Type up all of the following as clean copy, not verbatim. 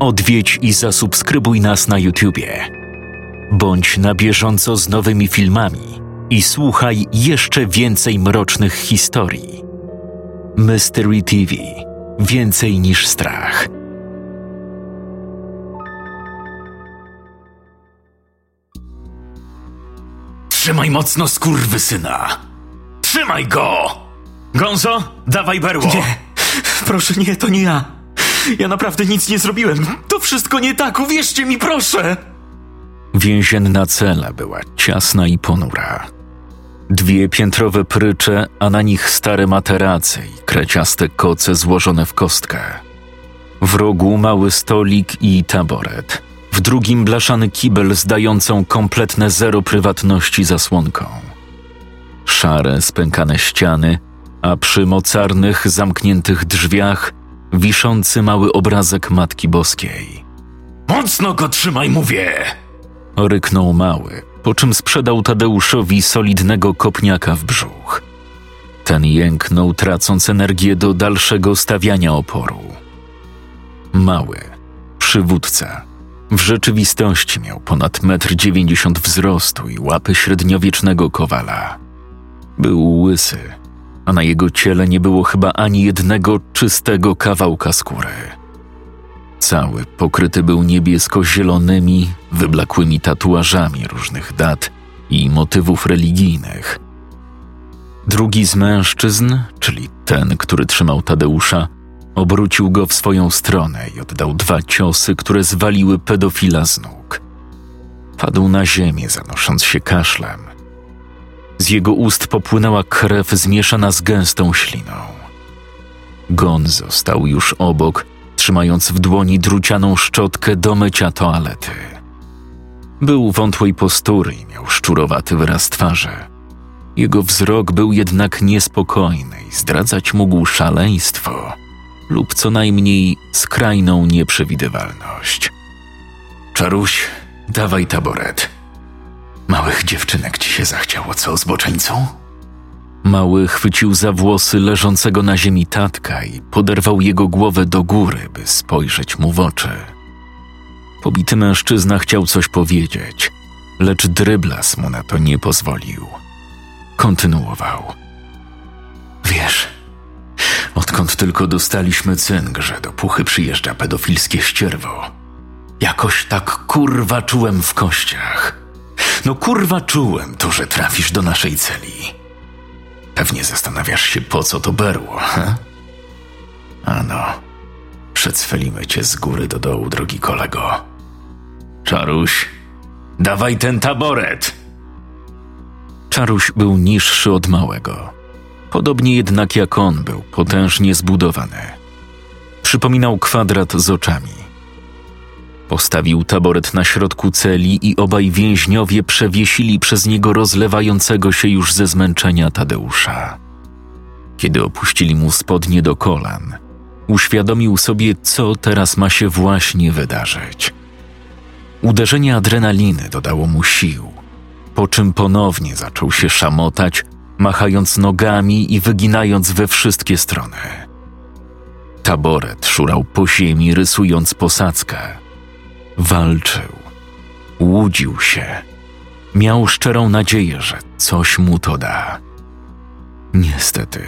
Odwiedź i zasubskrybuj nas na YouTubie. Bądź na bieżąco z nowymi filmami i słuchaj jeszcze więcej mrocznych historii. Mystery TV. Więcej niż strach. Trzymaj mocno skurwysyna! Trzymaj go! Gonzo, dawaj berło! Nie, proszę nie, to nie ja. Ja naprawdę nic nie zrobiłem. To wszystko nie tak, uwierzcie mi, proszę! Więzienna cela była ciasna i ponura. Dwie piętrowe prycze, a na nich stare materace i kreciaste koce złożone w kostkę. W rogu mały stolik i taboret. W drugim blaszany kibel z dającą kompletne zero prywatności zasłonką. Szare, spękane ściany, a przy mocarnych, zamkniętych drzwiach wiszący mały obrazek Matki Boskiej. Mocno go trzymaj, mówię! Ryknął mały, po czym sprzedał Tadeuszowi solidnego kopniaka w brzuch. Ten jęknął, tracąc energię do dalszego stawiania oporu. Mały, przywódca, w rzeczywistości miał ponad 1,90 m wzrostu i łapy średniowiecznego kowala. Był łysy, a na jego ciele nie było chyba ani jednego czystego kawałka skóry. Cały pokryty był niebiesko-zielonymi, wyblakłymi tatuażami różnych dat i motywów religijnych. Drugi z mężczyzn, czyli ten, który trzymał Tadeusza, obrócił go w swoją stronę i oddał 2 ciosy, które zwaliły pedofila z nóg. Padł na ziemię, zanosząc się kaszlem. Z jego ust popłynęła krew zmieszana z gęstą śliną. Gon został już obok, trzymając w dłoni drucianą szczotkę do mycia toalety. Był wątłej postury i miał szczurowaty wyraz twarzy. Jego wzrok był jednak niespokojny i zdradzać mógł szaleństwo lub co najmniej skrajną nieprzewidywalność. Czaruś, dawaj taboret. Małych dziewczynek ci się zachciało, co, zboczeńcu? Mały chwycił za włosy leżącego na ziemi tatka i poderwał jego głowę do góry, by spojrzeć mu w oczy. Pobity mężczyzna chciał coś powiedzieć, lecz dryblas mu na to nie pozwolił. Kontynuował. Wiesz, odkąd tylko dostaliśmy cyngrze, do puchy przyjeżdża pedofilskie ścierwo. Jakoś tak kurwa czułem w kościach. No kurwa czułem to, że trafisz do naszej celi. Pewnie zastanawiasz się, po co to berło, he? Ano, przedsfelimy cię z góry do dołu, drogi kolego. Czaruś, dawaj ten taboret! Czaruś był niższy od małego. Podobnie jednak jak on był potężnie zbudowany. Przypominał kwadrat z oczami. Postawił taboret na środku celi i obaj więźniowie przewiesili przez niego rozlewającego się już ze zmęczenia Tadeusza. Kiedy opuścili mu spodnie do kolan, uświadomił sobie, co teraz ma się właśnie wydarzyć. Uderzenie adrenaliny dodało mu sił, po czym ponownie zaczął się szamotać, machając nogami i wyginając we wszystkie strony. Taboret szurał po ziemi, rysując posadzkę. Walczył, łudził się, miał szczerą nadzieję, że coś mu to da. Niestety,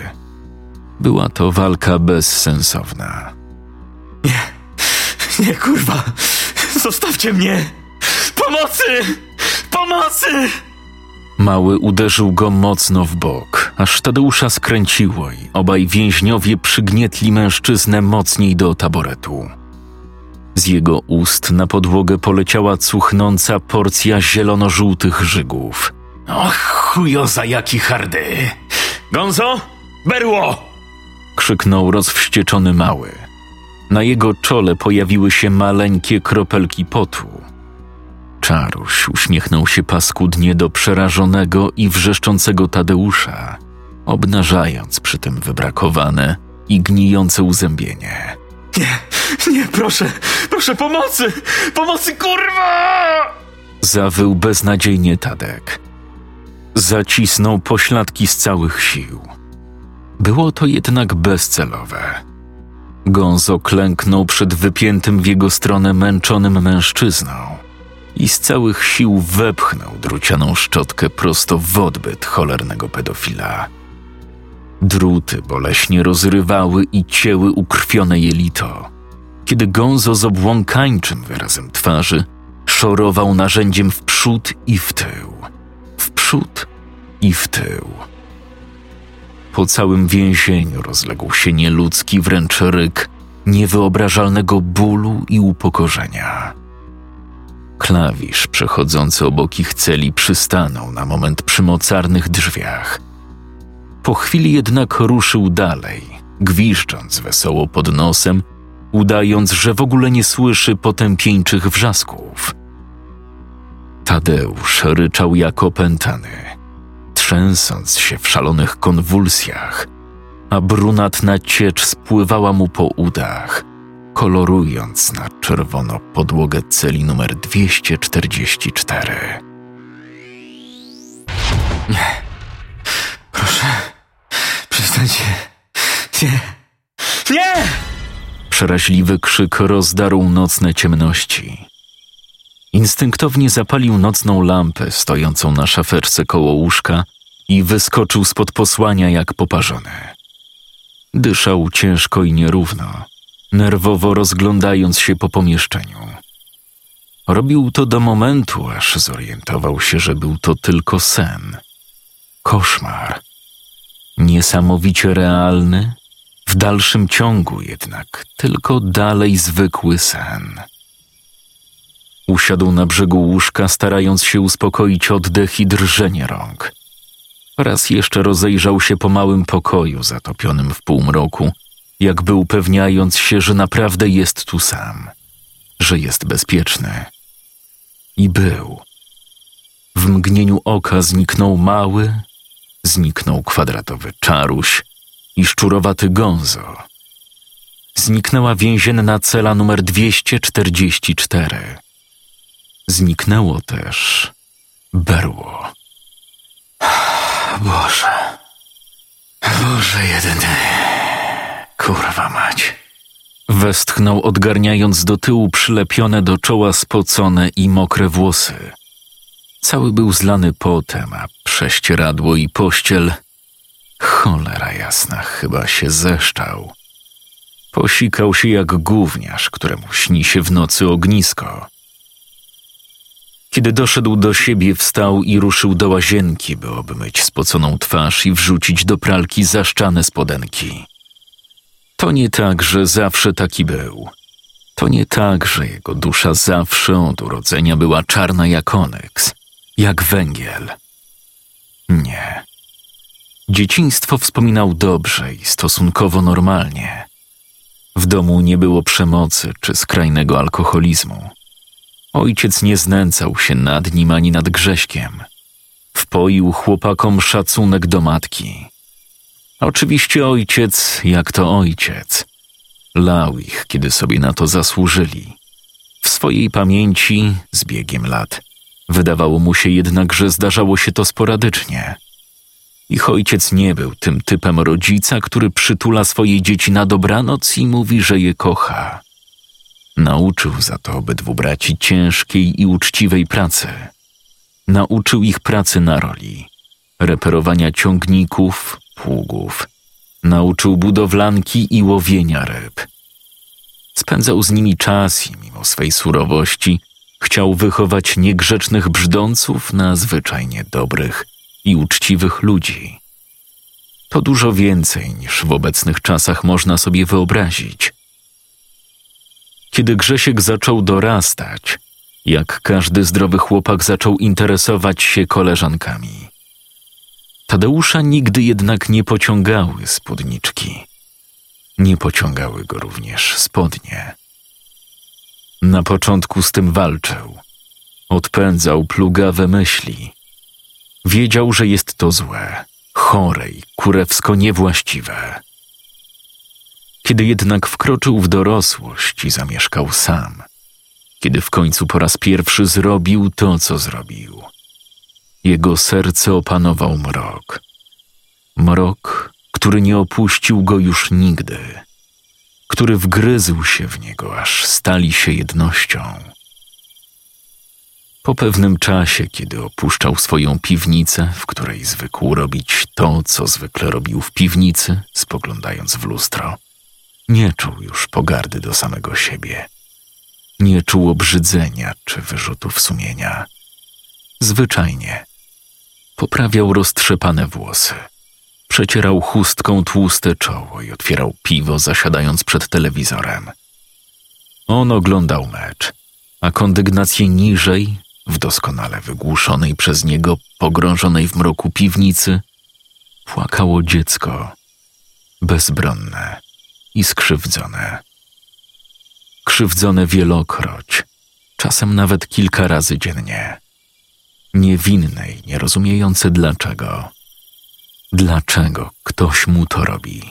była to walka bezsensowna. Nie, kurwa, zostawcie mnie! Pomocy! Pomocy! Mały uderzył go mocno w bok, aż Tadeusza skręciło i obaj więźniowie przygnietli mężczyznę mocniej do taboretu. Z jego ust na podłogę poleciała cuchnąca porcja zielono-żółtych żygów. Och, chujo, za jaki hardy! Gonzo, berło! Krzyknął rozwścieczony mały. Na jego czole pojawiły się maleńkie kropelki potu. Czaruś uśmiechnął się paskudnie do przerażonego i wrzeszczącego Tadeusza, obnażając przy tym wybrakowane i gnijące uzębienie. Nie, proszę pomocy! Pomocy, kurwa! Zawył beznadziejnie Tadek. Zacisnął pośladki z całych sił. Było to jednak bezcelowe. Gązo klęknął przed wypiętym w jego stronę męczonym mężczyzną i z całych sił wepchnął drucianą szczotkę prosto w odbyt cholernego pedofila. Druty boleśnie rozrywały i cięły ukrwione jelito, kiedy Gązo z obłąkańczym wyrazem twarzy szorował narzędziem w przód i w tył, w przód i w tył. Po całym więzieniu rozległ się nieludzki wręcz ryk niewyobrażalnego bólu i upokorzenia. Klawisz przechodzący obok ich celi przystanął na moment przy mocarnych drzwiach. Po chwili jednak ruszył dalej, gwiszcząc wesoło pod nosem, udając, że w ogóle nie słyszy potępieńczych wrzasków. Tadeusz ryczał jak opętany, trzęsąc się w szalonych konwulsjach, a brunatna ciecz spływała mu po udach, kolorując na czerwono podłogę celi numer 244. Nie, proszę, przestań się. Nie! Nie! Przeraźliwy krzyk rozdarł nocne ciemności. Instynktownie zapalił nocną lampę stojącą na szaferce koło łóżka i wyskoczył spod posłania jak poparzony. Dyszał ciężko i nierówno, nerwowo rozglądając się po pomieszczeniu. Robił to do momentu, aż zorientował się, że był to tylko sen. Koszmar. Niesamowicie realny, w dalszym ciągu jednak tylko dalej zwykły sen. Usiadł na brzegu łóżka, starając się uspokoić oddech i drżenie rąk. Raz jeszcze rozejrzał się po małym pokoju zatopionym w półmroku, jakby upewniając się, że naprawdę jest tu sam, że jest bezpieczny. I był. W mgnieniu oka zniknął mały, zniknął kwadratowy czaruś i szczurowaty Gązo. Zniknęła więzienna cela numer 244. Zniknęło też berło. Boże. Boże jedyny. Kurwa mać. Westchnął, odgarniając do tyłu przylepione do czoła spocone i mokre włosy. Cały był zlany potem, a prześcieradło i pościel... Cholera jasna, chyba się zeszczał. Posikał się jak gówniarz, któremu śni się w nocy ognisko. Kiedy doszedł do siebie, wstał i ruszył do łazienki, by obmyć spoconą twarz i wrzucić do pralki zaszczane spodenki. To nie tak, że zawsze taki był. To nie tak, że jego dusza zawsze od urodzenia była czarna jak onyks, jak węgiel. Nie. Dzieciństwo wspominał dobrze i stosunkowo normalnie. W domu nie było przemocy czy skrajnego alkoholizmu. Ojciec nie znęcał się nad nim ani nad Grześkiem. Wpoił chłopakom szacunek do matki. Oczywiście ojciec, jak to ojciec, lał ich, kiedy sobie na to zasłużyli. W swojej pamięci, z biegiem lat, wydawało mu się jednak, że zdarzało się to sporadycznie. Ich ojciec nie był tym typem rodzica, który przytula swoje dzieci na dobranoc i mówi, że je kocha. Nauczył za to obydwu braci ciężkiej i uczciwej pracy. Nauczył ich pracy na roli, reperowania ciągników, pługów. Nauczył budowlanki i łowienia ryb. Spędzał z nimi czas i mimo swej surowości chciał wychować niegrzecznych brzdąców na zwyczajnie dobrych i uczciwych ludzi. To dużo więcej niż w obecnych czasach można sobie wyobrazić. Kiedy Grzesiek zaczął dorastać, jak każdy zdrowy chłopak zaczął interesować się koleżankami. Tadeusza nigdy jednak nie pociągały spódniczki. Nie pociągały go również spodnie. Na początku z tym walczył. Odpędzał plugawe myśli. Wiedział, że jest to złe, chore i kurewsko niewłaściwe. Kiedy jednak wkroczył w dorosłość i zamieszkał sam. Kiedy w końcu po raz pierwszy zrobił to, co zrobił. Jego serce opanował mrok. Mrok, który nie opuścił go już nigdy. który wgryzł się w niego, aż stali się jednością. Po pewnym czasie, kiedy opuszczał swoją piwnicę, w której zwykł robić to, co zwykle robił w piwnicy, spoglądając w lustro, nie czuł już pogardy do samego siebie. Nie czuł obrzydzenia czy wyrzutów sumienia. Zwyczajnie poprawiał roztrzepane włosy, przecierał chustką tłuste czoło i otwierał piwo, zasiadając przed telewizorem. On oglądał mecz, a kondygnację niżej, w doskonale wygłuszonej przez niego, pogrążonej w mroku piwnicy, płakało dziecko, bezbronne i skrzywdzone. Krzywdzone wielokroć, czasem nawet kilka razy dziennie. Niewinne i nierozumiejące dlaczego. Dlaczego ktoś mu to robi?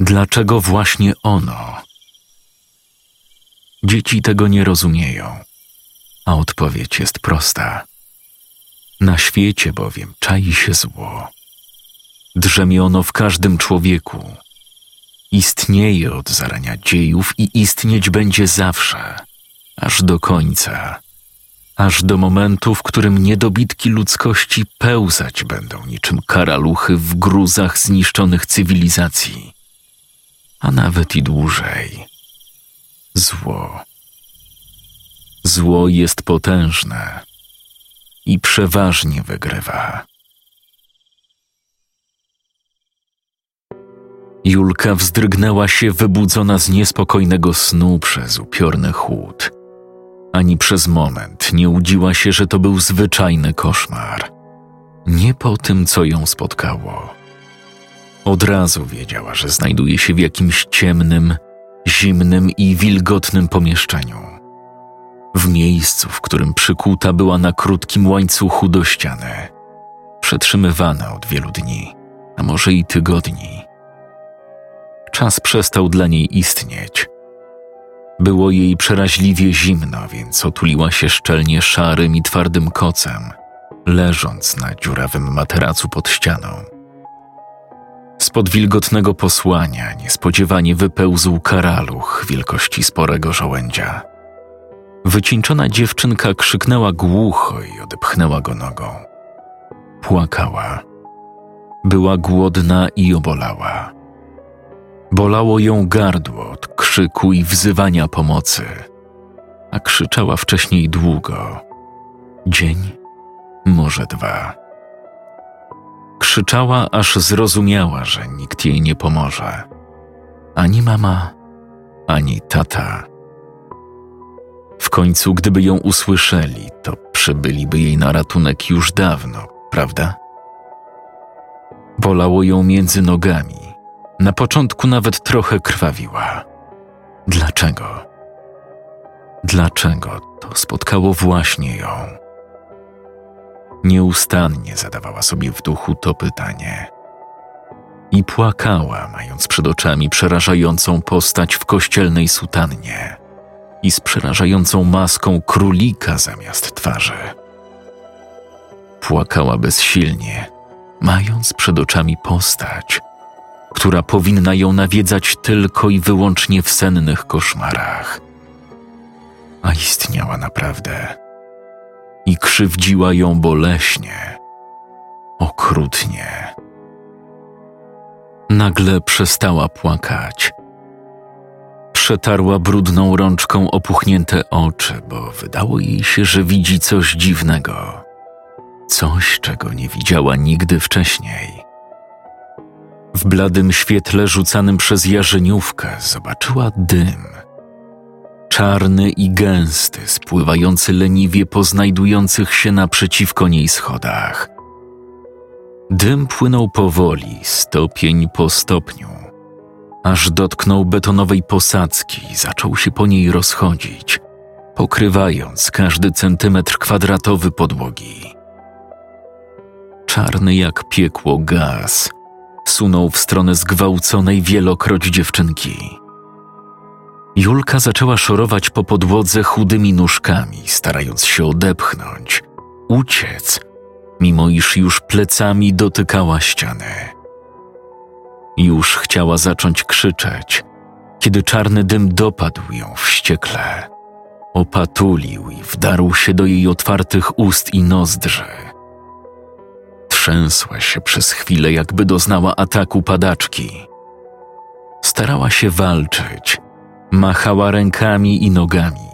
Dlaczego właśnie ono? Dzieci tego nie rozumieją, a odpowiedź jest prosta. Na świecie bowiem czai się zło. Drzemie ono w każdym człowieku. Istnieje od zarania dziejów i istnieć będzie zawsze, aż do końca. Aż do momentu, w którym niedobitki ludzkości pełzać będą niczym karaluchy w gruzach zniszczonych cywilizacji. A nawet i dłużej. Zło. Zło jest potężne i przeważnie wygrywa. Julka wzdrygnęła się, wybudzona z niespokojnego snu przez upiorny chłód. Ani przez moment nie łudziła się, że to był zwyczajny koszmar. Nie po tym, co ją spotkało. Od razu wiedziała, że znajduje się w jakimś ciemnym, zimnym i wilgotnym pomieszczeniu. W miejscu, w którym przykuta była na krótkim łańcuchu do ściany. Przetrzymywana od wielu dni, a może i tygodni. Czas przestał dla niej istnieć. Było jej przeraźliwie zimno, więc otuliła się szczelnie szarym i twardym kocem, leżąc na dziurawym materacu pod ścianą. Spod wilgotnego posłania niespodziewanie wypełzł karaluch wielkości sporego żołędzia. Wycieńczona dziewczynka krzyknęła głucho i odepchnęła go nogą. Płakała. Była głodna i obolała. Bolało ją gardło od krzyku i wzywania pomocy, a krzyczała wcześniej długo. Dzień, może dwa. Krzyczała, aż zrozumiała, że nikt jej nie pomoże. Ani mama, ani tata. W końcu, gdyby ją usłyszeli, to przybyliby jej na ratunek już dawno, prawda? Bolało ją między nogami. Na początku nawet trochę krwawiła. Dlaczego? Dlaczego to spotkało właśnie ją? Nieustannie zadawała sobie w duchu to pytanie. I płakała, mając przed oczami przerażającą postać w kościelnej sutannie i z przerażającą maską królika zamiast twarzy. Płakała bezsilnie, mając przed oczami postać, która powinna ją nawiedzać tylko i wyłącznie w sennych koszmarach. A istniała naprawdę i krzywdziła ją boleśnie, okrutnie. Nagle przestała płakać. Przetarła brudną rączką opuchnięte oczy, bo wydało jej się, że widzi coś dziwnego. Coś, czego nie widziała nigdy wcześniej. W bladym świetle rzucanym przez jarzeniówkę zobaczyła dym. Czarny i gęsty, spływający leniwie po znajdujących się naprzeciwko niej schodach. Dym płynął powoli, stopień po stopniu, aż dotknął betonowej posadzki i zaczął się po niej rozchodzić, pokrywając każdy centymetr kwadratowy podłogi. Czarny jak piekło gaz sunął w stronę zgwałconej wielokroć dziewczynki. Julka zaczęła szorować po podłodze chudymi nóżkami, starając się odepchnąć, uciec, mimo iż już plecami dotykała ściany. Już chciała zacząć krzyczeć, kiedy czarny dym dopadł ją wściekle. Opatulił i wdarł się do jej otwartych ust i nozdrzy. Trzęsła się przez chwilę, jakby doznała ataku padaczki. Starała się walczyć, machała rękami i nogami.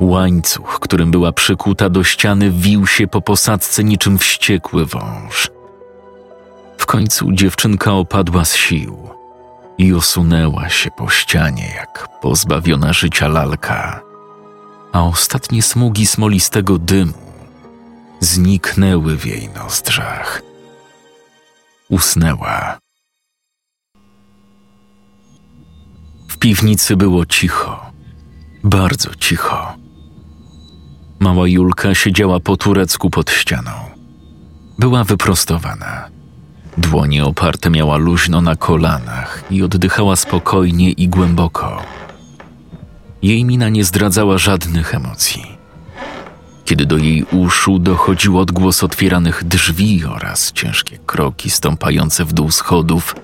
Łańcuch, którym była przykuta do ściany, wił się po posadzce niczym wściekły wąż. W końcu dziewczynka opadła z sił i osunęła się po ścianie jak pozbawiona życia lalka, a ostatnie smugi smolistego dymu zniknęły w jej nozdrzach. Usnęła. W piwnicy było cicho, bardzo cicho. Mała Julka siedziała po turecku pod ścianą. Była wyprostowana. Dłonie oparte miała luźno na kolanach i oddychała spokojnie i głęboko. Jej mina nie zdradzała żadnych emocji. Kiedy do jej uszu dochodził odgłos otwieranych drzwi oraz ciężkie kroki stąpające w dół schodów,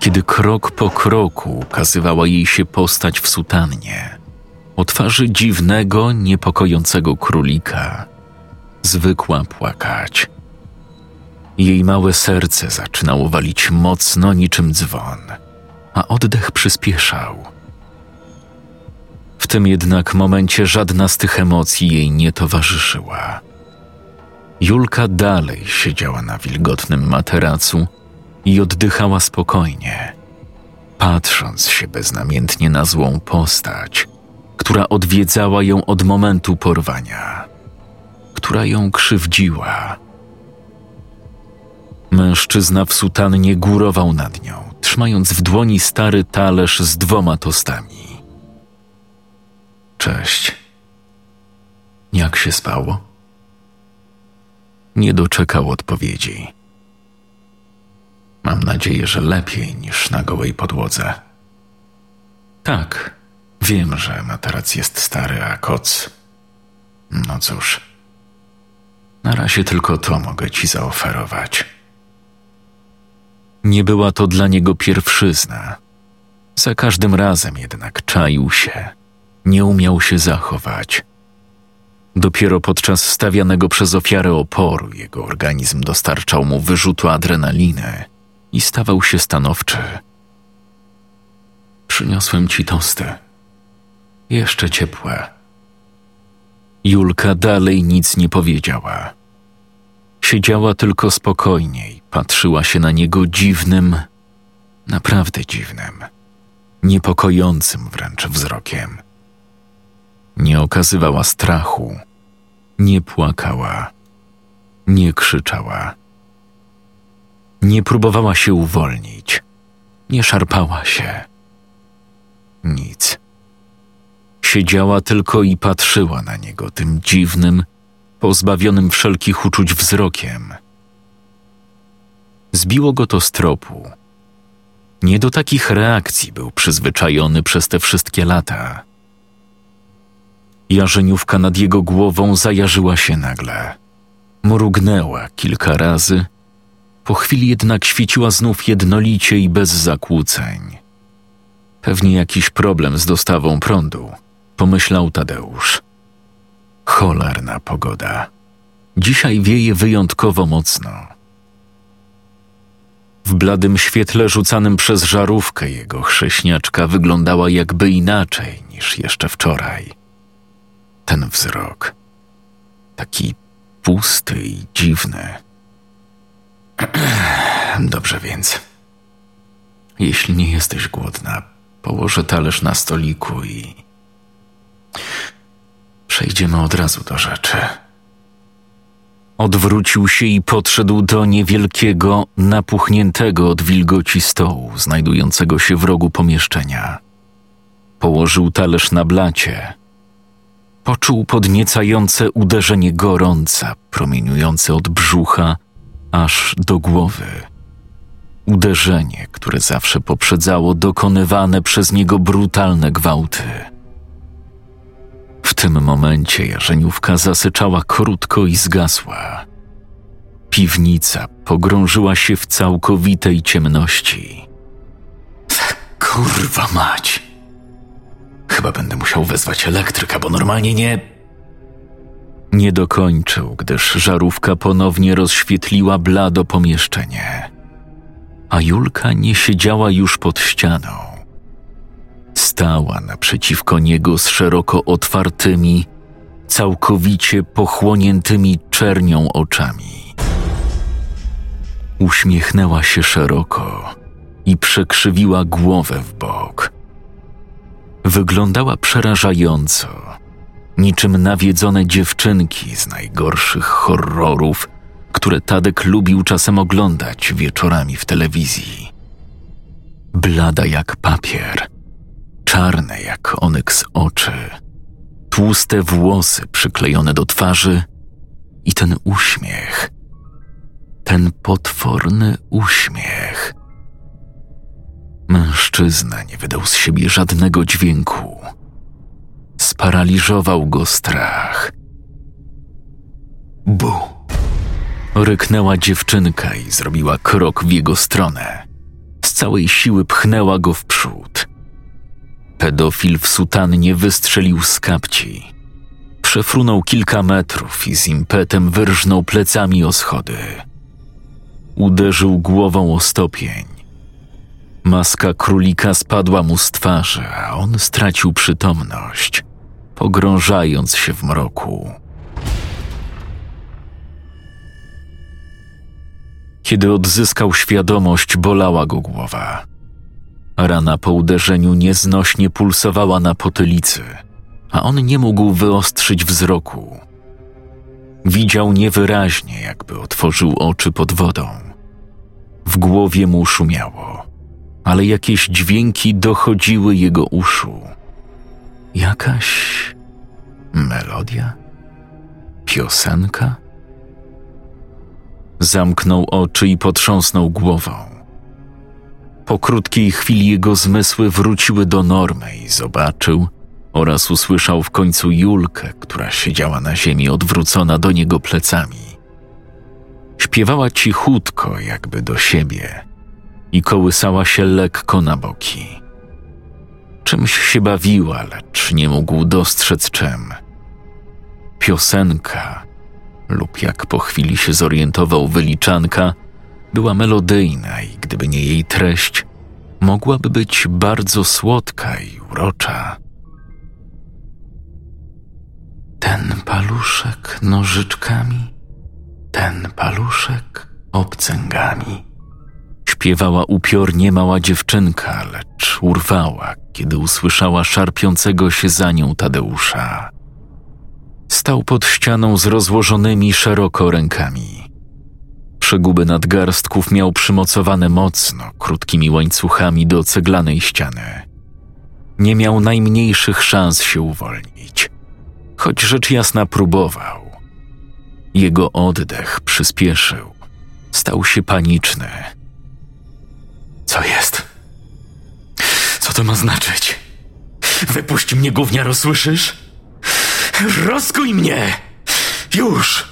kiedy krok po kroku ukazywała jej się postać w sutannie, o twarzy dziwnego, niepokojącego królika, zwykła płakać. Jej małe serce zaczynało walić mocno niczym dzwon, a oddech przyspieszał. W tym jednak momencie żadna z tych emocji jej nie towarzyszyła. Julka dalej siedziała na wilgotnym materacu i oddychała spokojnie, patrząc się beznamiętnie na złą postać, która odwiedzała ją od momentu porwania, która ją krzywdziła. Mężczyzna w sutannie górował nad nią, trzymając w dłoni stary talerz z 2 tostami. Cześć. Jak się spało? Nie doczekał odpowiedzi. Mam nadzieję, że lepiej niż na gołej podłodze. Tak, wiem, że materac jest stary, a koc... No cóż, na razie tylko to mogę ci zaoferować. Nie była to dla niego pierwszyzna. Za każdym razem jednak czaił się, nie umiał się zachować. Dopiero podczas stawianego przez ofiarę oporu jego organizm dostarczał mu wyrzutu adrenaliny i stawał się stanowczy. Przyniosłem ci tosty. Jeszcze ciepłe. Julka dalej nic nie powiedziała. Siedziała tylko spokojnie i patrzyła się na niego dziwnym, naprawdę dziwnym, niepokojącym wręcz wzrokiem. Nie okazywała strachu, nie płakała, nie krzyczała. Nie próbowała się uwolnić, nie szarpała się. Nic. Siedziała tylko i patrzyła na niego tym dziwnym, pozbawionym wszelkich uczuć wzrokiem. Zbiło go to z tropu. Nie do takich reakcji był przyzwyczajony przez te wszystkie lata. Jarzeniówka nad jego głową zajarzyła się nagle. Mrugnęła kilka razy. Po chwili jednak świeciła znów jednolicie i bez zakłóceń. Pewnie jakiś problem z dostawą prądu, pomyślał Tadeusz. Cholerna pogoda. Dzisiaj wieje wyjątkowo mocno. W bladym świetle rzucanym przez żarówkę jego chrześniaczka wyglądała jakby inaczej niż jeszcze wczoraj. Ten wzrok. Taki pusty i dziwny. Dobrze więc. Jeśli nie jesteś głodna, położę talerz na stoliku i... przejdziemy od razu do rzeczy. Odwrócił się i podszedł do niewielkiego, napuchniętego od wilgoci stołu, znajdującego się w rogu pomieszczenia. Położył talerz na blacie. Poczuł podniecające uderzenie gorąca, promieniujące od brzucha aż do głowy. Uderzenie, które zawsze poprzedzało dokonywane przez niego brutalne gwałty. W tym momencie jarzeniówka zasyczała krótko i zgasła. Piwnica pogrążyła się w całkowitej ciemności. Kurwa mać! Chyba będę musiał wezwać elektryka, bo normalnie nie... Nie dokończył, gdyż żarówka ponownie rozświetliła blado pomieszczenie. A Julka nie siedziała już pod ścianą. Stała naprzeciwko niego z szeroko otwartymi, całkowicie pochłoniętymi czernią oczami. Uśmiechnęła się szeroko i przekrzywiła głowę w bok. Wyglądała przerażająco, niczym nawiedzone dziewczynki z najgorszych horrorów, które Tadek lubił czasem oglądać wieczorami w telewizji. Blada jak papier, czarne jak onyks oczy, tłuste włosy przyklejone do twarzy i ten uśmiech, ten potworny uśmiech. Mężczyzna nie wydał z siebie żadnego dźwięku. Sparaliżował go strach. Bu! Ryknęła dziewczynka i zrobiła krok w jego stronę. Z całej siły pchnęła go w przód. Pedofil w sutannie wystrzelił z kapci. Przefrunął kilka metrów i z impetem wyrżnął plecami o schody. Uderzył głową o stopień. Maska królika spadła mu z twarzy, a on stracił przytomność, pogrążając się w mroku. Kiedy odzyskał świadomość, bolała go głowa. Rana po uderzeniu nieznośnie pulsowała na potylicy, a on nie mógł wyostrzyć wzroku. Widział niewyraźnie, jakby otworzył oczy pod wodą. W głowie mu szumiało, ale jakieś dźwięki dochodziły jego uszu. Jakaś melodia? Piosenka? Zamknął oczy i potrząsnął głową. Po krótkiej chwili jego zmysły wróciły do normy i zobaczył oraz usłyszał w końcu Julkę, która siedziała na ziemi odwrócona do niego plecami. Śpiewała cichutko, jakby do siebie, i kołysała się lekko na boki. Czymś się bawiła, lecz nie mógł dostrzec czym. Piosenka, lub jak po chwili się zorientował wyliczanka, była melodyjna i gdyby nie jej treść, mogłaby być bardzo słodka i urocza. Ten paluszek nożyczkami, ten paluszek obcęgami. Śpiewała upiornie mała dziewczynka, lecz urwała, kiedy usłyszała szarpiącego się za nią Tadeusza. Stał pod ścianą z rozłożonymi szeroko rękami. Przeguby nadgarstków miał przymocowane mocno, krótkimi łańcuchami do ceglanej ściany. Nie miał najmniejszych szans się uwolnić, choć rzecz jasna próbował. Jego oddech przyspieszył, stał się paniczny. Co jest? Co to ma znaczyć? Wypuść mnie, gówniaro, słyszysz? Rozkuj mnie! Już!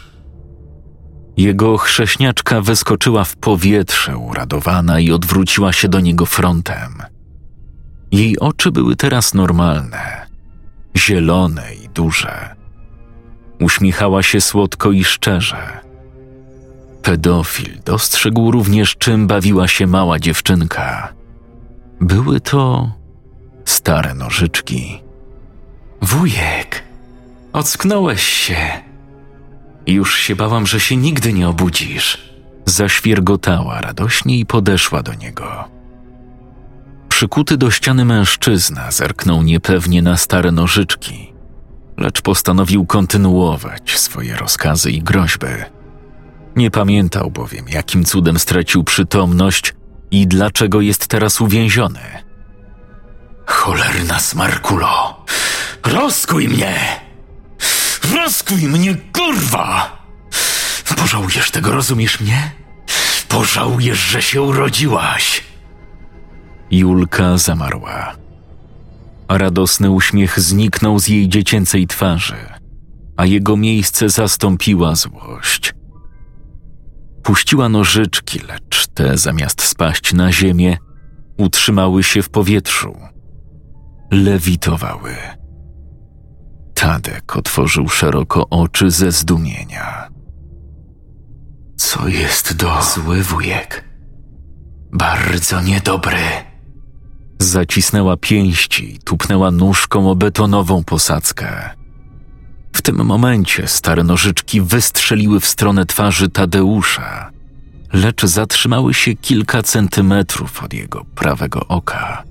Jego chrześniaczka wyskoczyła w powietrze, uradowana, i odwróciła się do niego frontem. Jej oczy były teraz normalne, zielone i duże. Uśmiechała się słodko i szczerze. Pedofil dostrzegł również, czym bawiła się mała dziewczynka. Były to stare nożyczki. Wujek, ocknąłeś się. Już się bałam, że się nigdy nie obudzisz. Zaświergotała radośnie i podeszła do niego. Przykuty do ściany mężczyzna zerknął niepewnie na stare nożyczki, lecz postanowił kontynuować swoje rozkazy i groźby. Nie pamiętał bowiem, jakim cudem stracił przytomność i dlaczego jest teraz uwięziony. Cholerna smarkulo! Rozkuj mnie! Rozkuj mnie, kurwa! Pożałujesz tego, rozumiesz mnie? Pożałujesz, że się urodziłaś! Julka zamarła. Radosny uśmiech zniknął z jej dziecięcej twarzy, a jego miejsce zastąpiła złość. Puściła nożyczki, lecz te, zamiast spaść na ziemię, utrzymały się w powietrzu. lewitowały. Tadek otworzył szeroko oczy ze zdumienia. Co jest do... Zły wujek. Bardzo niedobry. Zacisnęła pięści i tupnęła nóżką o betonową posadzkę. W tym momencie stare nożyczki wystrzeliły w stronę twarzy Tadeusza, lecz zatrzymały się kilka centymetrów od jego prawego oka.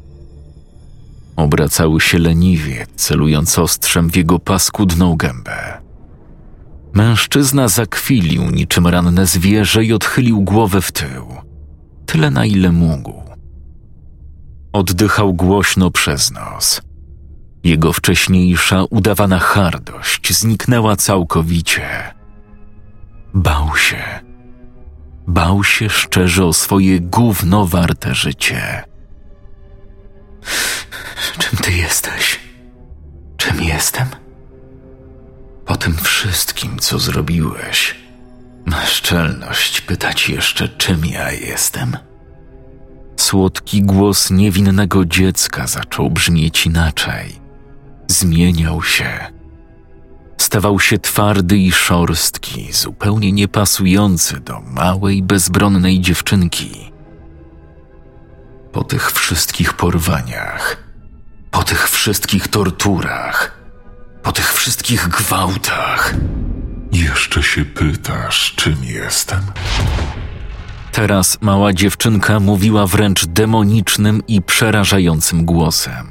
Obracały się leniwie, celując ostrzem w jego paskudną gębę. Mężczyzna zakwilił niczym ranne zwierzę i odchylił głowę w tył, tyle na ile mógł. Oddychał głośno przez nos. Jego wcześniejsza, udawana hardość zniknęła całkowicie. Bał się. Bał się szczerze o swoje gówno warte życie. Czym ty jesteś? Czym jestem? Po tym wszystkim, co zrobiłeś, masz czelność pytać jeszcze, czym ja jestem? Słodki głos niewinnego dziecka zaczął brzmieć inaczej. Zmieniał się. Stawał się twardy i szorstki, zupełnie niepasujący do małej, bezbronnej dziewczynki. Po tych wszystkich porwaniach, po tych wszystkich torturach, po tych wszystkich gwałtach... Jeszcze się pytasz, czym jestem? Teraz mała dziewczynka mówiła wręcz demonicznym i przerażającym głosem.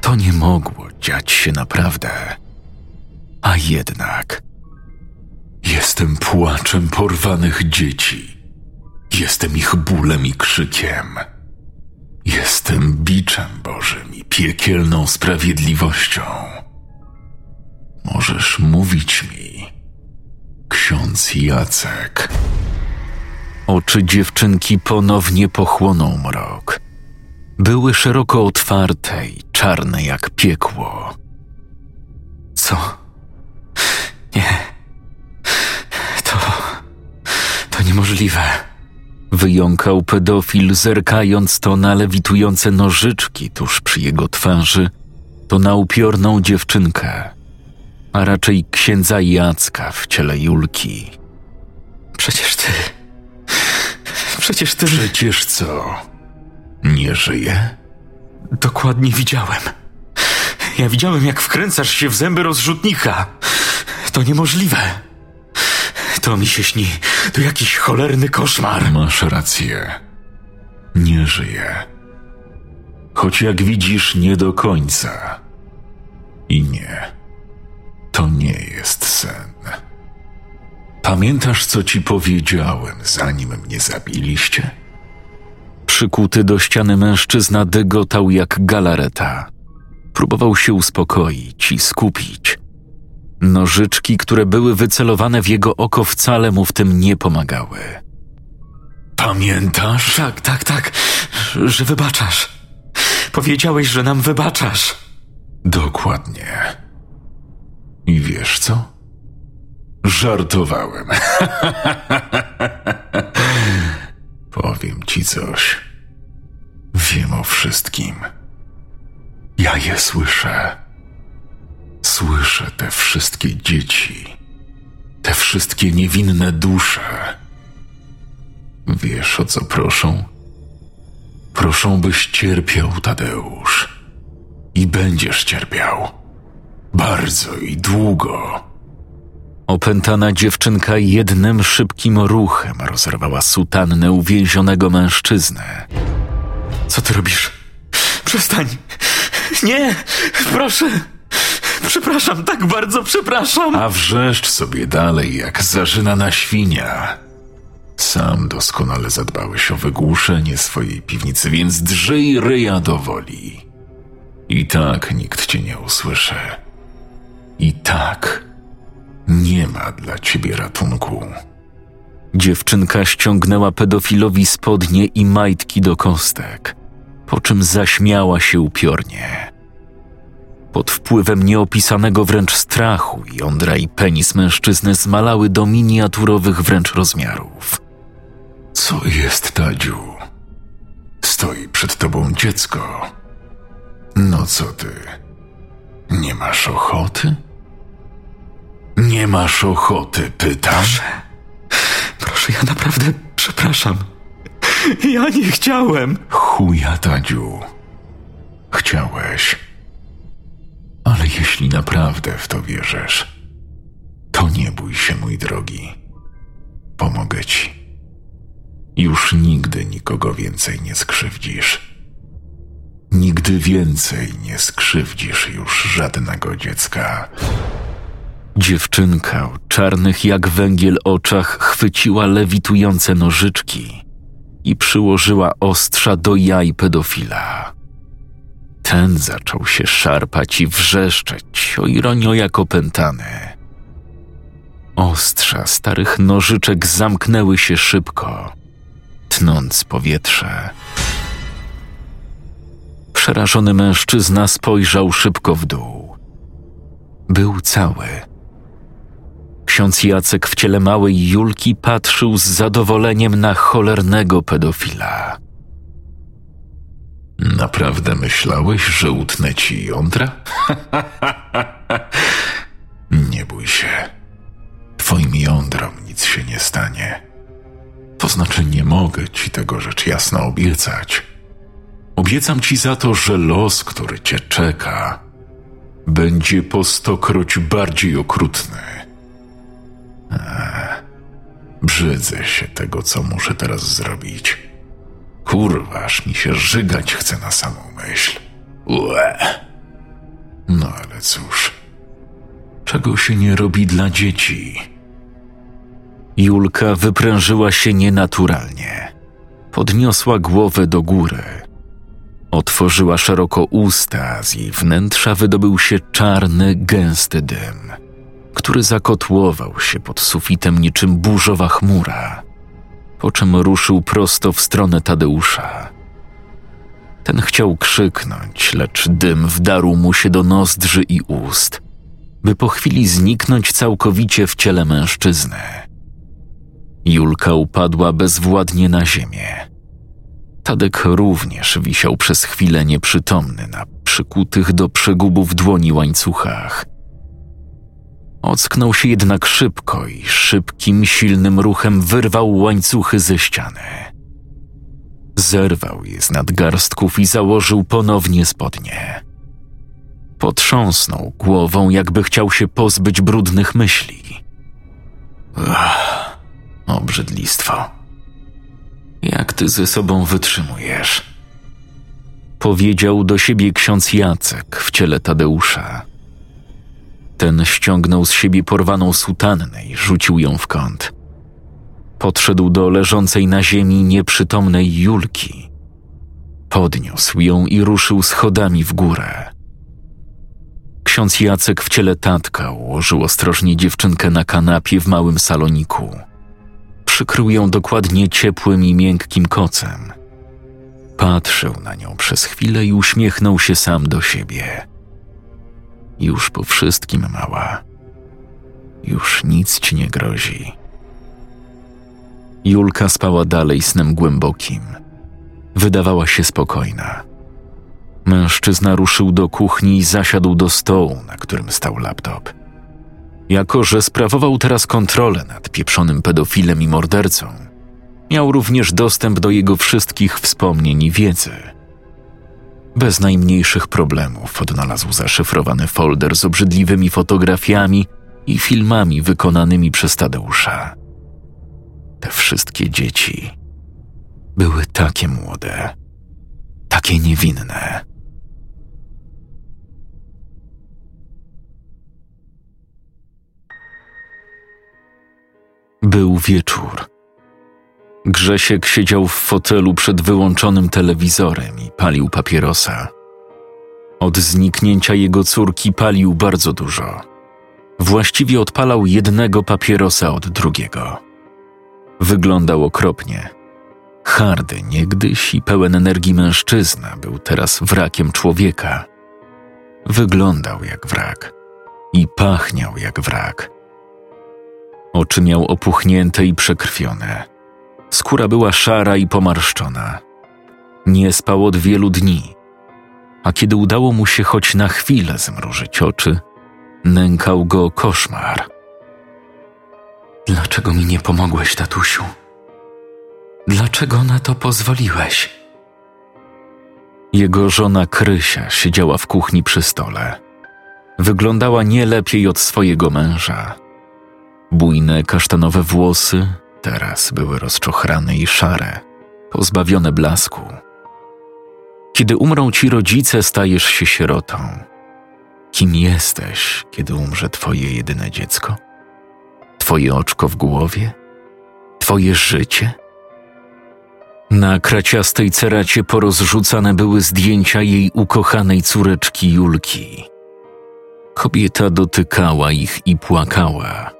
To nie mogło dziać się naprawdę. A jednak... Jestem płaczem porwanych dzieci. Jestem ich bólem i krzykiem. Jestem biczem Bożym i piekielną sprawiedliwością. Możesz mówić mi, ksiądz Jacek. Oczy dziewczynki ponownie pochłonął mrok. Były szeroko otwarte i czarne jak piekło. Co? Nie. To niemożliwe. Wyjąkał pedofil, zerkając to na lewitujące nożyczki tuż przy jego twarzy, to na upiorną dziewczynkę, a raczej księdza Jacka w ciele Julki. Przecież ty... Przecież co? Nie żyje? Dokładnie widziałem. Ja widziałem, jak wkręcasz się w zęby rozrzutnika. To niemożliwe. To mi się śni. To jakiś cholerny koszmar. Masz rację. Nie żyje. Choć jak widzisz, nie do końca. I nie. To nie jest sen. Pamiętasz, co ci powiedziałem, zanim mnie zabiliście? Przykuty do ściany mężczyzna dygotał jak galareta. Próbował się uspokoić i skupić. Nożyczki, które były wycelowane w jego oko, wcale mu w tym nie pomagały. Pamiętasz? Tak. Że wybaczasz. Powiedziałeś, że nam wybaczasz. Dokładnie. I wiesz co? Żartowałem. Powiem ci coś. Wiem o wszystkim. Ja je słyszę. Słyszę te wszystkie dzieci. Te wszystkie niewinne dusze. Wiesz, o co proszą? Proszą, byś cierpiał, Tadeusz. I będziesz cierpiał. Bardzo i długo. Opętana dziewczynka jednym szybkim ruchem rozerwała sutannę uwięzionego mężczyzny. Co ty robisz? Przestań! Nie! Proszę! Przepraszam, tak bardzo przepraszam! A wrzeszcz sobie dalej jak zarzynana świnia. Sam doskonale zadbałeś o wygłuszenie swojej piwnicy, więc drżyj ryja do woli. I tak nikt cię nie usłyszy. I tak... Nie ma dla ciebie ratunku. Dziewczynka ściągnęła pedofilowi spodnie i majtki do kostek, po czym zaśmiała się upiornie. Pod wpływem nieopisanego wręcz strachu jądra i penis mężczyzny zmalały do miniaturowych wręcz rozmiarów. Co jest, Tadziu? Stoi przed tobą dziecko. No co ty? Nie masz ochoty? Nie masz ochoty, pytam? Proszę, ja naprawdę przepraszam. Ja nie chciałem. Chuja, Tadziu. Chciałeś. Ale jeśli naprawdę w to wierzysz, to nie bój się, mój drogi. Pomogę ci. Już nigdy nikogo więcej nie skrzywdzisz. Nigdy więcej nie skrzywdzisz już żadnego dziecka. Dziewczynka o czarnych jak węgiel oczach chwyciła lewitujące nożyczki i przyłożyła ostrza do jaj pedofila. Ten zaczął się szarpać i wrzeszczeć, o ironio jak opętany. Ostrza starych nożyczek zamknęły się szybko, tnąc powietrze. Przerażony mężczyzna spojrzał szybko w dół. Był cały. Ksiądz Jacek w ciele małej Julki patrzył z zadowoleniem na cholernego pedofila. Naprawdę myślałeś, że utnę ci jądra? Nie bój się. Twoim jądrom nic się nie stanie. To znaczy nie mogę ci tego rzecz jasna obiecać. Obiecam ci za to, że los, który cię czeka, będzie po 100-kroć bardziej okrutny. Brzydzę się tego, co muszę teraz zrobić. Kurwa, aż mi się żygać chce na samą myśl. Ue. No ale cóż, czego się nie robi dla dzieci? Julka wyprężyła się nienaturalnie. Podniosła głowę do góry. Otworzyła szeroko usta, z jej wnętrza wydobył się czarny, gęsty dym, który zakotłował się pod sufitem niczym burzowa chmura, po czym ruszył prosto w stronę Tadeusza. Ten chciał krzyknąć, lecz dym wdarł mu się do nozdrzy i ust, by po chwili zniknąć całkowicie w ciele mężczyzny. Julka upadła bezwładnie na ziemię. Tadek również wisiał przez chwilę nieprzytomny na przykutych do przegubów dłoni łańcuchach. Ocknął się jednak szybko i szybkim, silnym ruchem wyrwał łańcuchy ze ściany. Zerwał je z nadgarstków i założył ponownie spodnie. Potrząsnął głową, jakby chciał się pozbyć brudnych myśli. Ach, obrzydlistwo. Jak ty ze sobą wytrzymujesz? Powiedział do siebie ksiądz Jacek w ciele Tadeusza. Ten ściągnął z siebie porwaną sutannę i rzucił ją w kąt. Podszedł do leżącej na ziemi nieprzytomnej Julki. Podniósł ją i ruszył schodami w górę. Ksiądz Jacek w ciele tatka ułożył ostrożnie dziewczynkę na kanapie w małym saloniku. Przykrył ją dokładnie ciepłym i miękkim kocem. Patrzył na nią przez chwilę i uśmiechnął się sam do siebie. Już po wszystkim, mała. Już nic ci nie grozi. Julka spała dalej snem głębokim. Wydawała się spokojna. Mężczyzna ruszył do kuchni i zasiadł do stołu, na którym stał laptop. Jako że sprawował teraz kontrolę nad pieprzonym pedofilem i mordercą, miał również dostęp do jego wszystkich wspomnień i wiedzy. Bez najmniejszych problemów odnalazł zaszyfrowany folder z obrzydliwymi fotografiami i filmami wykonanymi przez Tadeusza. Te wszystkie dzieci były takie młode, takie niewinne. Był wieczór. Grzesiek siedział w fotelu przed wyłączonym telewizorem i palił papierosa. Od zniknięcia jego córki palił bardzo dużo. Właściwie odpalał jednego papierosa od drugiego. Wyglądał okropnie. Hardy niegdyś i pełen energii mężczyzna był teraz wrakiem człowieka. Wyglądał jak wrak i pachniał jak wrak. Oczy miał opuchnięte i przekrwione. Skóra była szara i pomarszczona. Nie spał od wielu dni. a kiedy udało mu się choć na chwilę zmrużyć oczy, nękał go koszmar. Dlaczego mi nie pomogłeś, tatusiu? Dlaczego na to pozwoliłeś? Jego żona Krysia siedziała w kuchni przy stole. Wyglądała nie lepiej od swojego męża. Bujne kasztanowe włosy teraz były rozczochrane i szare, pozbawione blasku. Kiedy umrą ci rodzice, stajesz się sierotą. Kim jesteś, kiedy umrze twoje jedyne dziecko? Twoje oczko w głowie? Twoje życie? Na kraciastej ceracie porozrzucane były zdjęcia jej ukochanej córeczki Julki. Kobieta dotykała ich i płakała.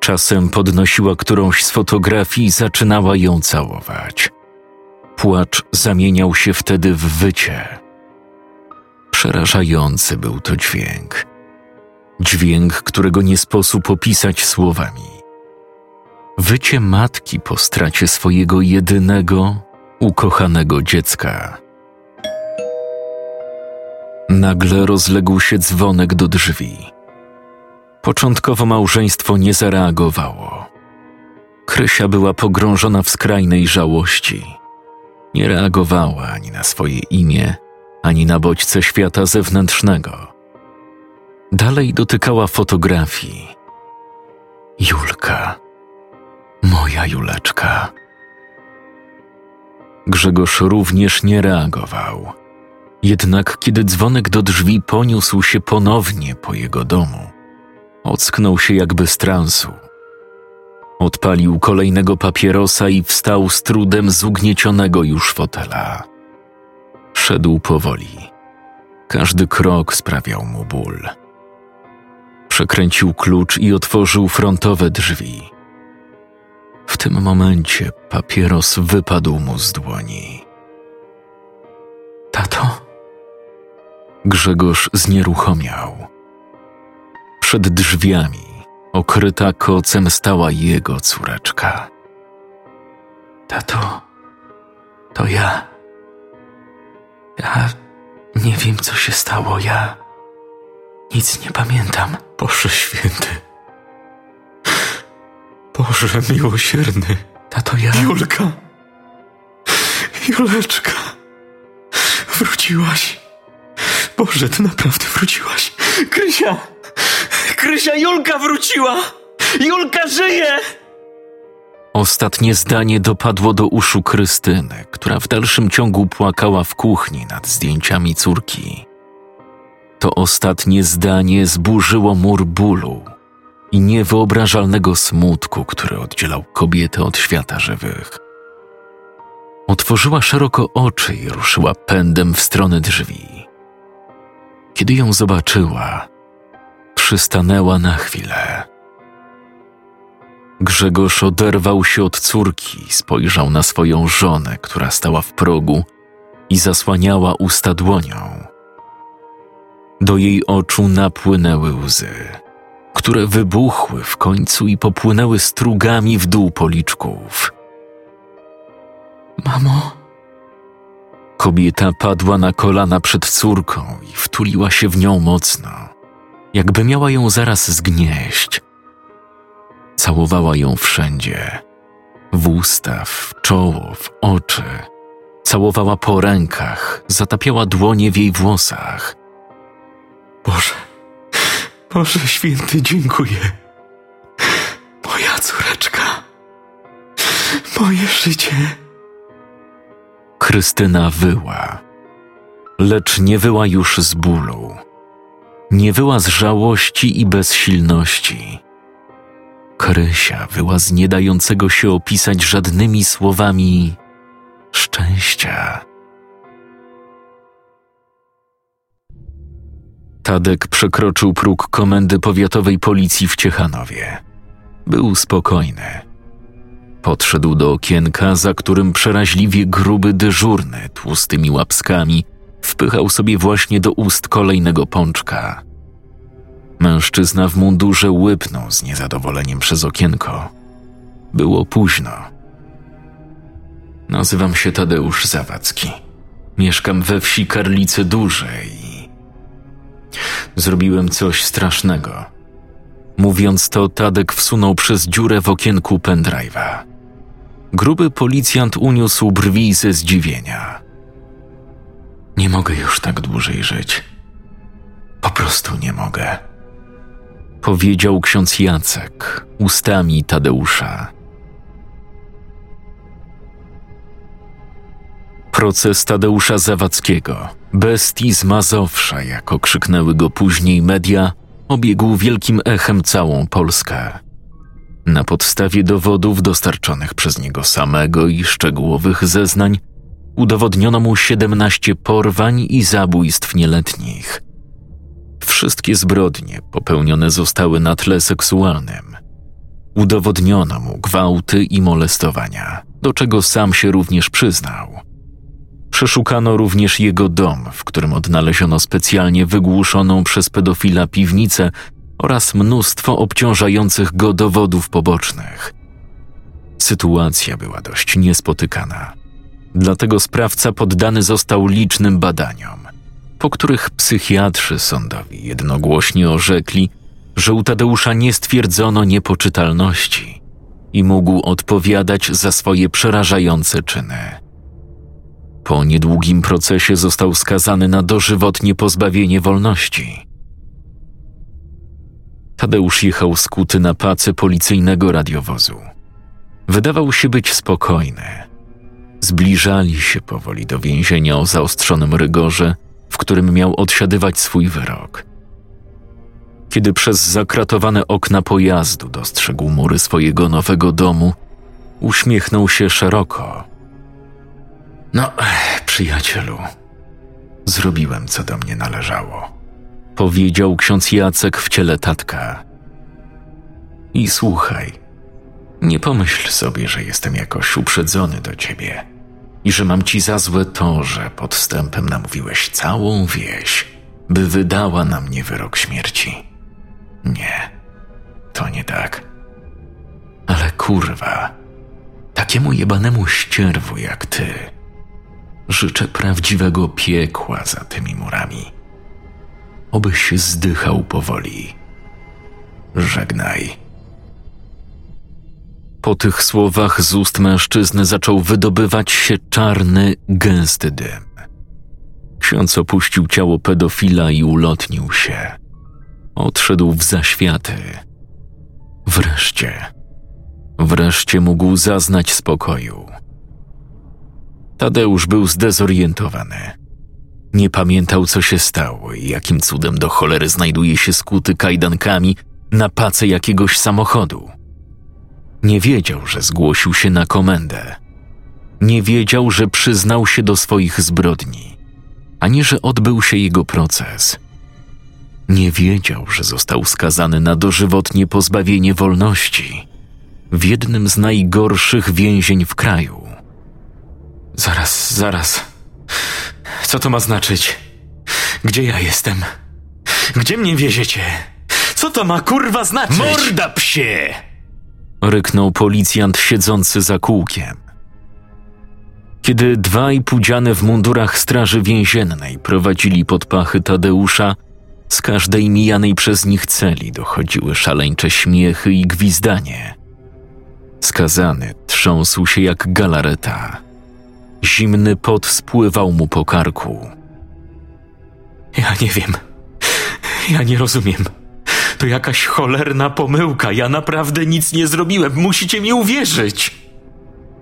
Czasem podnosiła którąś z fotografii i zaczynała ją całować. Płacz zamieniał się wtedy w wycie. Przerażający był to dźwięk. Dźwięk, którego nie sposób opisać słowami. Wycie matki po stracie swojego jedynego, ukochanego dziecka. Nagle rozległ się dzwonek do drzwi. Początkowo małżeństwo nie zareagowało. Krysia była pogrążona w skrajnej żałości. Nie reagowała ani na swoje imię, ani na bodźce świata zewnętrznego. Dalej dotykała fotografii. Julka. Moja Juleczka. Grzegorz również nie reagował. Jednak kiedy dzwonek do drzwi poniósł się ponownie po jego domu, ocknął się jakby z transu. Odpalił kolejnego papierosa i wstał z trudem z ugniecionego już fotela. Szedł powoli. Każdy krok sprawiał mu ból. Przekręcił klucz i otworzył frontowe drzwi. W tym momencie papieros wypadł mu z dłoni. Tato? Grzegorz znieruchomiał. Przed drzwiami, okryta kocem, stała jego córeczka. Tato, to ja. Ja nie wiem, co się stało. Ja nic nie pamiętam. Boże święty. Boże miłosierny. Tato, ja... Julka. Juleczka. Wróciłaś. Boże, ty naprawdę wróciłaś. Krysia. Krysia, Julka wróciła! Julka żyje! Ostatnie zdanie dopadło do uszu Krystyny, która w dalszym ciągu płakała w kuchni nad zdjęciami córki. To ostatnie zdanie zburzyło mur bólu i niewyobrażalnego smutku, który oddzielał kobietę od świata żywych. Otworzyła szeroko oczy i ruszyła pędem w stronę drzwi. Kiedy ją zobaczyła, przystanęła na chwilę. Grzegorz oderwał się od córki, spojrzał na swoją żonę, która stała w progu i zasłaniała usta dłonią. Do jej oczu napłynęły łzy, które wybuchły w końcu i popłynęły strugami w dół policzków. Mamo? Kobieta padła na kolana przed córką i wtuliła się w nią mocno, jakby miała ją zaraz zgnieść. Całowała ją wszędzie. W usta, w czoło, w oczy. Całowała po rękach, zatapiała dłonie w jej włosach. Boże, Boże święty, dziękuję. Moja córeczka. Moje życie. Krystyna wyła, lecz nie wyła już z bólu. Nie wyła z żałości i bezsilności. Krysia wyła z nie dającego się opisać żadnymi słowami szczęścia. Tadek przekroczył próg komendy powiatowej policji w Ciechanowie. Był spokojny. Podszedł do okienka, za którym przeraźliwie gruby dyżurny tłustymi łapskami wpychał sobie właśnie do ust kolejnego pączka. Mężczyzna w mundurze łypnął z niezadowoleniem przez okienko. Było późno. Nazywam się Tadeusz Zawadzki. Mieszkam we wsi Karlice Dużej. Zrobiłem coś strasznego. Mówiąc to, Tadek wsunął przez dziurę w okienku pendrive'a. Gruby policjant uniósł brwi ze zdziwienia. Nie mogę już tak dłużej żyć. Po prostu nie mogę. Powiedział ksiądz Jacek ustami Tadeusza. Proces Tadeusza Zawadzkiego, bestii z Mazowsza, jak okrzyknęły go później media, obiegł wielkim echem całą Polskę. Na podstawie dowodów dostarczonych przez niego samego i szczegółowych zeznań udowodniono mu 17 porwań i zabójstw nieletnich. Wszystkie zbrodnie popełnione zostały na tle seksualnym. Udowodniono mu gwałty i molestowania, do czego sam się również przyznał. Przeszukano również jego dom, w którym odnaleziono specjalnie wygłuszoną przez pedofila piwnicę oraz mnóstwo obciążających go dowodów pobocznych. Sytuacja była dość niespotykana. Dlatego sprawca poddany został licznym badaniom, po których psychiatrzy sądowi jednogłośnie orzekli, że u Tadeusza nie stwierdzono niepoczytalności i mógł odpowiadać za swoje przerażające czyny. Po niedługim procesie został skazany na dożywotnie pozbawienie wolności. Tadeusz jechał skuty na pacy policyjnego radiowozu. Wydawał się być spokojny. Zbliżali się powoli do więzienia o zaostrzonym rygorze, w którym miał odsiadywać swój wyrok. Kiedy przez zakratowane okna pojazdu dostrzegł mury swojego nowego domu, uśmiechnął się szeroko. No, przyjacielu, zrobiłem, co do mnie należało, powiedział ksiądz Jacek w ciele Tatka. I słuchaj, nie pomyśl sobie, że jestem jakoś uprzedzony do ciebie i że mam ci za złe to, że podstępem namówiłeś całą wieś, by wydała na mnie wyrok śmierci. Nie, to nie tak. Ale kurwa, takiemu jebanemu ścierwu jak ty życzę prawdziwego piekła za tymi murami. Obyś się zdychał powoli. Żegnaj. Po tych słowach z ust mężczyzny zaczął wydobywać się czarny, gęsty dym. Ksiądz opuścił ciało pedofila i ulotnił się. Odszedł w zaświaty. Wreszcie mógł zaznać spokoju. Tadeusz był zdezorientowany. Nie pamiętał, co się stało i jakim cudem do cholery znajduje się skuty kajdankami na pace jakiegoś samochodu. Nie wiedział, że zgłosił się na komendę. Nie wiedział, że przyznał się do swoich zbrodni, ani że odbył się jego proces. Nie wiedział, że został skazany na dożywotnie pozbawienie wolności w jednym z najgorszych więzień w kraju. Zaraz. Co to ma znaczyć? Gdzie ja jestem? Gdzie mnie wieziecie? Co to ma kurwa znaczyć? Morda psie! Ryknął policjant siedzący za kółkiem. Kiedy dwaj pudziane w mundurach straży więziennej prowadzili pod pachy Tadeusza, z każdej mijanej przez nich celi dochodziły szaleńcze śmiechy i gwizdanie. Skazany trząsł się jak galareta. Zimny pot spływał mu po karku. Ja nie wiem. Ja nie rozumiem. To jakaś cholerna pomyłka. Ja naprawdę nic nie zrobiłem. Musicie mi uwierzyć.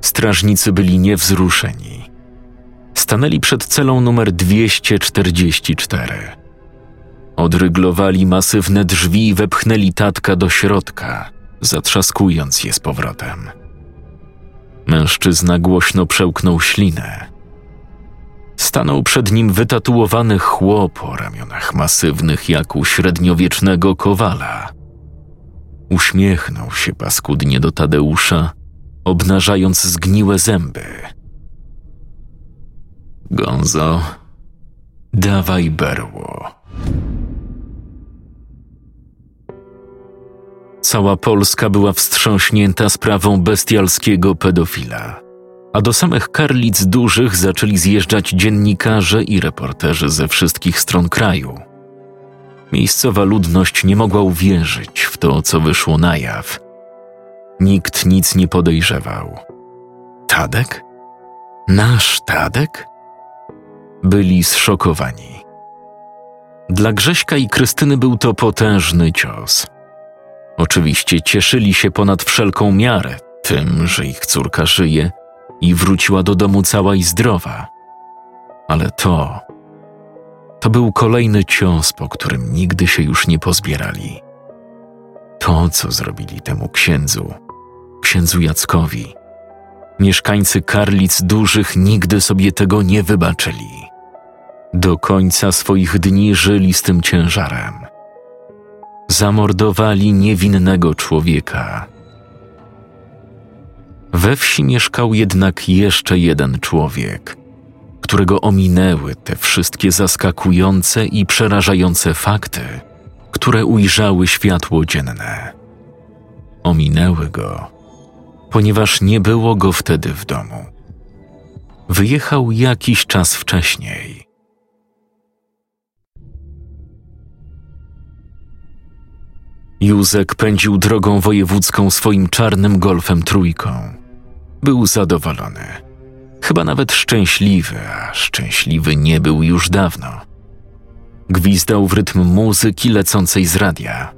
Strażnicy byli niewzruszeni. Stanęli przed celą numer 244. Odryglowali masywne drzwi i wepchnęli Tatka do środka, zatrzaskując je z powrotem. Mężczyzna głośno przełknął ślinę. Stanął przed nim wytatuowany chłop o ramionach masywnych jak u średniowiecznego kowala. Uśmiechnął się paskudnie do Tadeusza, obnażając zgniłe zęby. Gonzo, dawaj berło. Cała Polska była wstrząśnięta sprawą bestialskiego pedofila. A do samych Karlic Dużych zaczęli zjeżdżać dziennikarze i reporterzy ze wszystkich stron kraju. Miejscowa ludność nie mogła uwierzyć w to, co wyszło na jaw. Nikt nic nie podejrzewał. Tadek? Nasz Tadek? Byli zszokowani. Dla Grześka i Krystyny był to potężny cios. Oczywiście cieszyli się ponad wszelką miarę tym, że ich córka żyje i wróciła do domu cała i zdrowa. Ale to był kolejny cios, po którym nigdy się już nie pozbierali. To, co zrobili temu księdzu Jackowi, mieszkańcy Karlic Dużych nigdy sobie tego nie wybaczyli. Do końca swoich dni żyli z tym ciężarem. Zamordowali niewinnego człowieka. We wsi mieszkał jednak jeszcze jeden człowiek, którego ominęły te wszystkie zaskakujące i przerażające fakty, które ujrzały światło dzienne. Ominęły go, ponieważ nie było go wtedy w domu. Wyjechał jakiś czas wcześniej. Józek pędził drogą wojewódzką swoim czarnym golfem trójką. Był zadowolony. Chyba nawet szczęśliwy, a szczęśliwy nie był już dawno. Gwizdał w rytm muzyki lecącej z radia.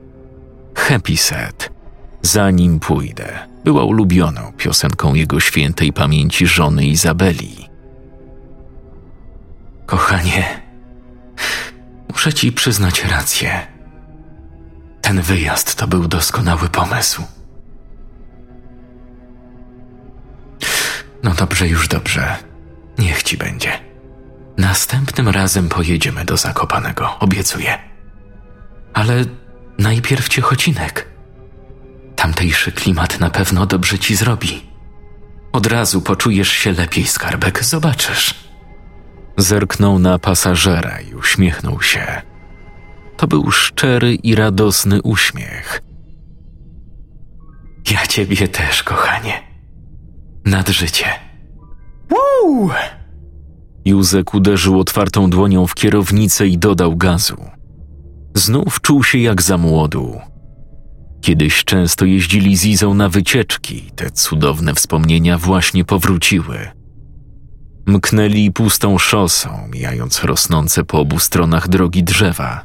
Happy Set. Za nim pójdę. Była ulubioną piosenką jego świętej pamięci żony Izabeli. Kochanie, muszę ci przyznać rację. Ten wyjazd to był doskonały pomysł. No dobrze, już dobrze. Niech ci będzie. Następnym razem pojedziemy do Zakopanego, obiecuję. Ale najpierw Ciechocinek. Tamtejszy klimat na pewno dobrze ci zrobi. Od razu poczujesz się lepiej, skarbek, zobaczysz. Zerknął na pasażera i uśmiechnął się. To był szczery i radosny uśmiech. Ja ciebie też, kochanie. Nad życie. Woo! Józek uderzył otwartą dłonią w kierownicę i dodał gazu. Znów czuł się jak za młodu. Kiedyś często jeździli z Izą na wycieczki. Te cudowne wspomnienia właśnie powróciły. Mknęli pustą szosą, mijając rosnące po obu stronach drogi drzewa.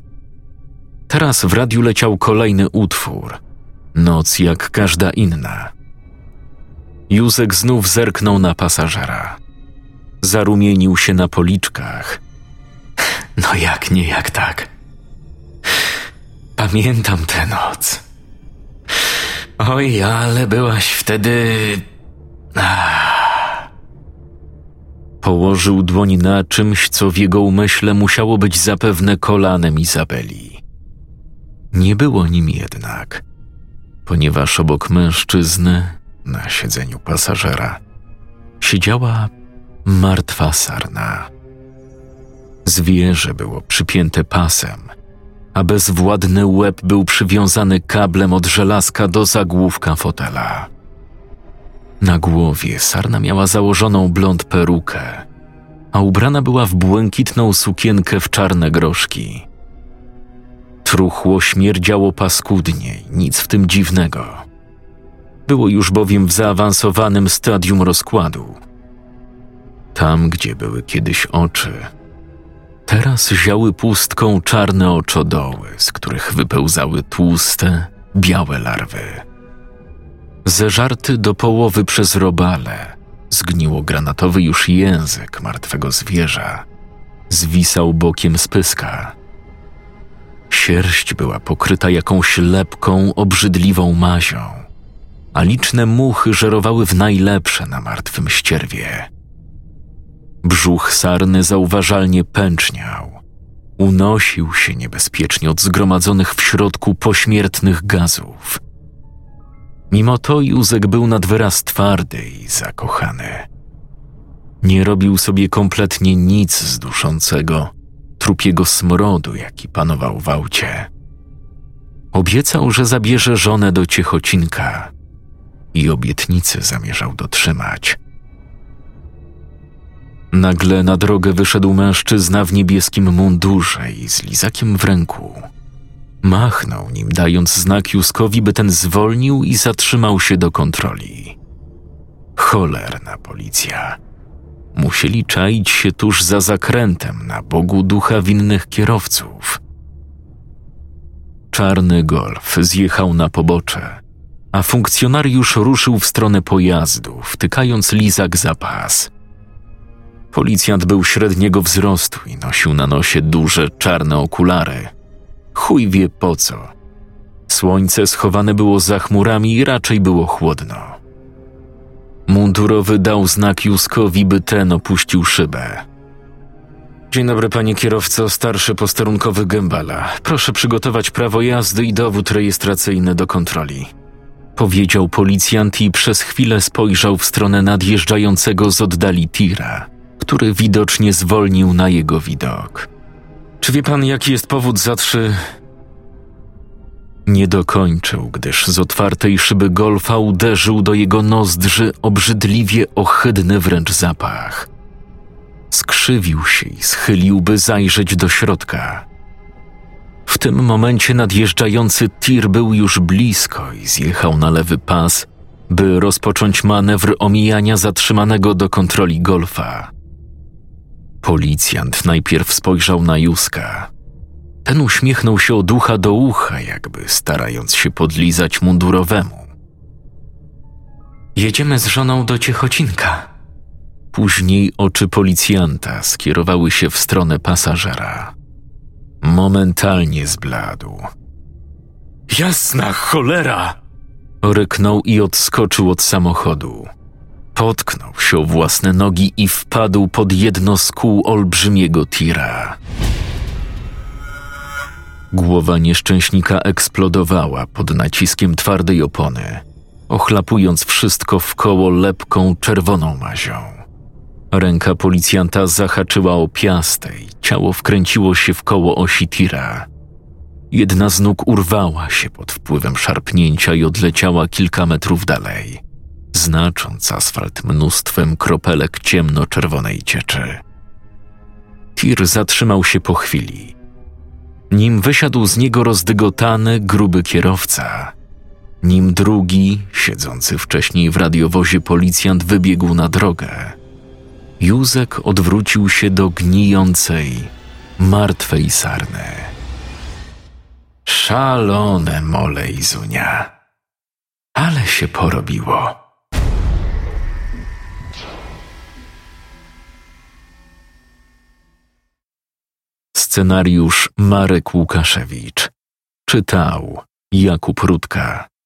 Teraz w radiu leciał kolejny utwór. Noc jak każda inna. Józek znów zerknął na pasażera. Zarumienił się na policzkach. No jak nie, jak tak. Pamiętam tę noc. Oj, ale byłaś wtedy... Położył dłoń na czymś, co w jego umyśle musiało być zapewne kolanem Izabeli. Nie było nim jednak, ponieważ obok mężczyzny, na siedzeniu pasażera, siedziała martwa sarna. Zwierzę było przypięte pasem, a bezwładny łeb był przywiązany kablem od żelazka do zagłówka fotela. Na głowie sarna miała założoną blond perukę, a ubrana była w błękitną sukienkę w czarne groszki. Truchło śmierdziało paskudnie, nic w tym dziwnego. Było już bowiem w zaawansowanym stadium rozkładu. Tam, gdzie były kiedyś oczy, teraz ziały pustką czarne oczodoły, z których wypełzały tłuste, białe larwy. Zeżarty do połowy przez robale, zgniłogranatowy już język martwego zwierza zwisał bokiem z pyska. Sierść była pokryta jakąś lepką, obrzydliwą mazią, a liczne muchy żerowały w najlepsze na martwym ścierwie. Brzuch sarny zauważalnie pęczniał. Unosił się niebezpiecznie od zgromadzonych w środku pośmiertnych gazów. Mimo to Józek był nad wyraz twardy i zakochany. Nie robił sobie kompletnie nic z duszącego, trupiego smrodu, jaki panował w aucie. Obiecał, że zabierze żonę do Ciechocinka i obietnicy zamierzał dotrzymać. Nagle na drogę wyszedł mężczyzna w niebieskim mundurze i z lizakiem w ręku. Machnął nim, dając znak Józkowi, by ten zwolnił i zatrzymał się do kontroli. Cholerna policja. Musieli czaić się tuż za zakrętem na bogu ducha winnych kierowców. Czarny Golf zjechał na pobocze, a funkcjonariusz ruszył w stronę pojazdu, wtykając lizak za pas. Policjant był średniego wzrostu i nosił na nosie duże czarne okulary. Chuj wie po co. Słońce schowane było za chmurami i raczej było chłodno. Mundurowy dał znak Józkowi, by ten opuścił szybę. Dzień dobry, panie kierowco, starszy posterunkowy Gębala. Proszę przygotować prawo jazdy i dowód rejestracyjny do kontroli. Powiedział policjant i przez chwilę spojrzał w stronę nadjeżdżającego z oddali tira, który widocznie zwolnił na jego widok. Czy wie pan, jaki jest powód Nie dokończył, gdyż z otwartej szyby Golfa uderzył do jego nozdrzy obrzydliwie ohydny wręcz zapach. Skrzywił się i schylił, by zajrzeć do środka. W tym momencie nadjeżdżający tir był już blisko i zjechał na lewy pas, by rozpocząć manewr omijania zatrzymanego do kontroli Golfa. Policjant najpierw spojrzał na Józka. Ten uśmiechnął się od ucha do ucha, jakby starając się podlizać mundurowemu. Jedziemy z żoną do Ciechocinka. Później oczy policjanta skierowały się w stronę pasażera. Momentalnie zbladł. Jasna cholera! Ryknął i odskoczył od samochodu. Potknął się o własne nogi i wpadł pod jedno z kół olbrzymiego tira. Głowa nieszczęśnika eksplodowała pod naciskiem twardej opony, ochlapując wszystko wkoło lepką, czerwoną mazią. Ręka policjanta zahaczyła o piastę i ciało wkręciło się w koło osi tira. Jedna z nóg urwała się pod wpływem szarpnięcia i odleciała kilka metrów dalej, znacząc asfalt mnóstwem kropelek ciemno-czerwonej cieczy. Tir zatrzymał się po chwili. Nim wysiadł z niego rozdygotany, gruby kierowca, nim drugi, siedzący wcześniej w radiowozie policjant, wybiegł na drogę, Józek odwrócił się do gnijącej, martwej sarny. Szalone mole Izunia. Ale się porobiło. Scenariusz Marek Łukaszewicz. Czytał Jakub Rutka.